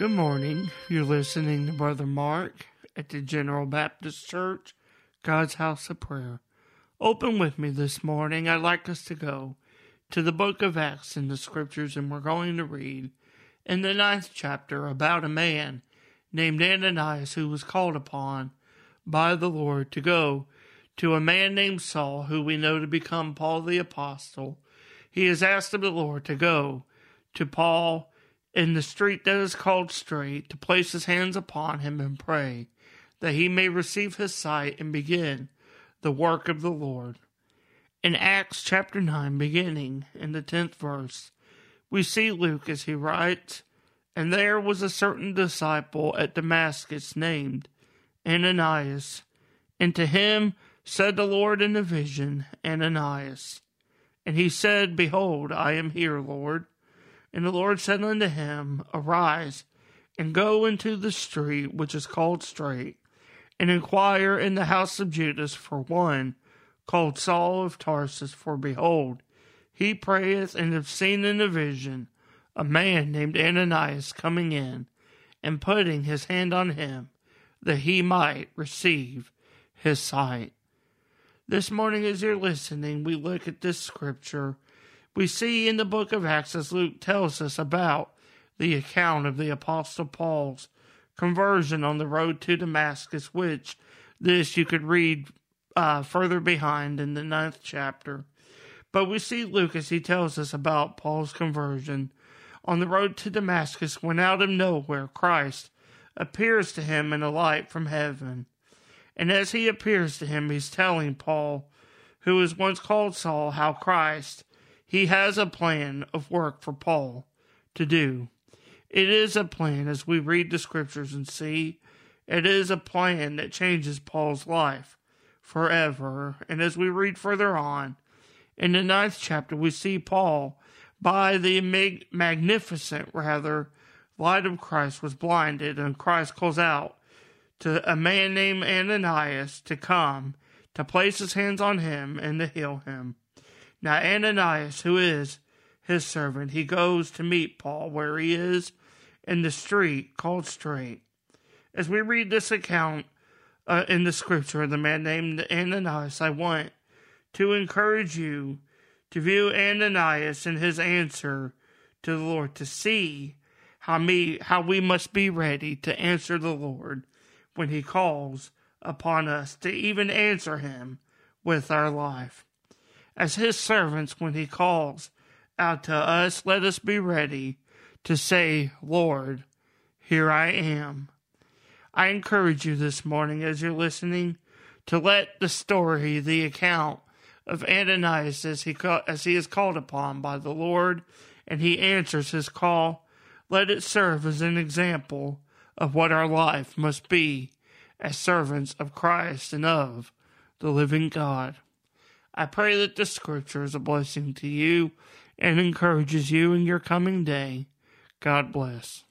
Good morning. You're listening to Brother Mark at the General Baptist Church, God's House of Prayer. Open with me this morning. I'd like us to go to the book of Acts in the scriptures, and we're going to read in the 9th chapter about a man named Ananias who was called upon by the Lord to go to a man named Saul, who we know to become Paul the Apostle. He is asked of the Lord to go to Paul in the street that is called Straight, to place his hands upon him and pray that he may receive his sight and begin the work of the Lord. In Acts chapter 9, beginning in the 10th verse, we see Luke as he writes, "And there was a certain disciple at Damascus named Ananias, and to him said the Lord in a vision, Ananias. And he said, Behold, I am here, Lord. And the Lord said unto him, Arise, and go into the street which is called Straight, and inquire in the house of Judas for one called Saul of Tarsus. For behold, he prayeth, and hath seen in a vision a man named Ananias coming in, and putting his hand on him, that he might receive his sight." This morning, as you're listening, we look at this scripture. We see in the book of Acts, as Luke tells us about the account of the Apostle Paul's conversion on the road to Damascus, which this you could read further behind in the 9th chapter. But we see Luke as he tells us about Paul's conversion on the road to Damascus, when out of nowhere Christ appears to him in a light from heaven. And as he appears to him, he's telling Paul, who was once called Saul, how Christ, he has a plan of work for Paul to do. It is a plan, as we read the scriptures and see, it is a plan that changes Paul's life forever. And as we read further on, in the 9th chapter, we see Paul, by the magnificent light of Christ, was blinded, and Christ calls out to a man named Ananias to come, to place his hands on him and to heal him. Now Ananias, who is his servant, he goes to meet Paul where he is in the street called Straight. As we read this account in the scripture of the man named Ananias, I want to encourage you to view Ananias and his answer to the Lord, to see how we must be ready to answer the Lord when he calls upon us, to even answer him with our life. As his servants, when he calls out to us, let us be ready to say, Lord, here I am. I encourage you this morning, as you're listening, to let the account of Ananias as he is called upon by the Lord and he answers his call, let it serve as an example of what our life must be as servants of Christ and of the living God. I pray that this scripture is a blessing to you and encourages you in your coming day. God bless.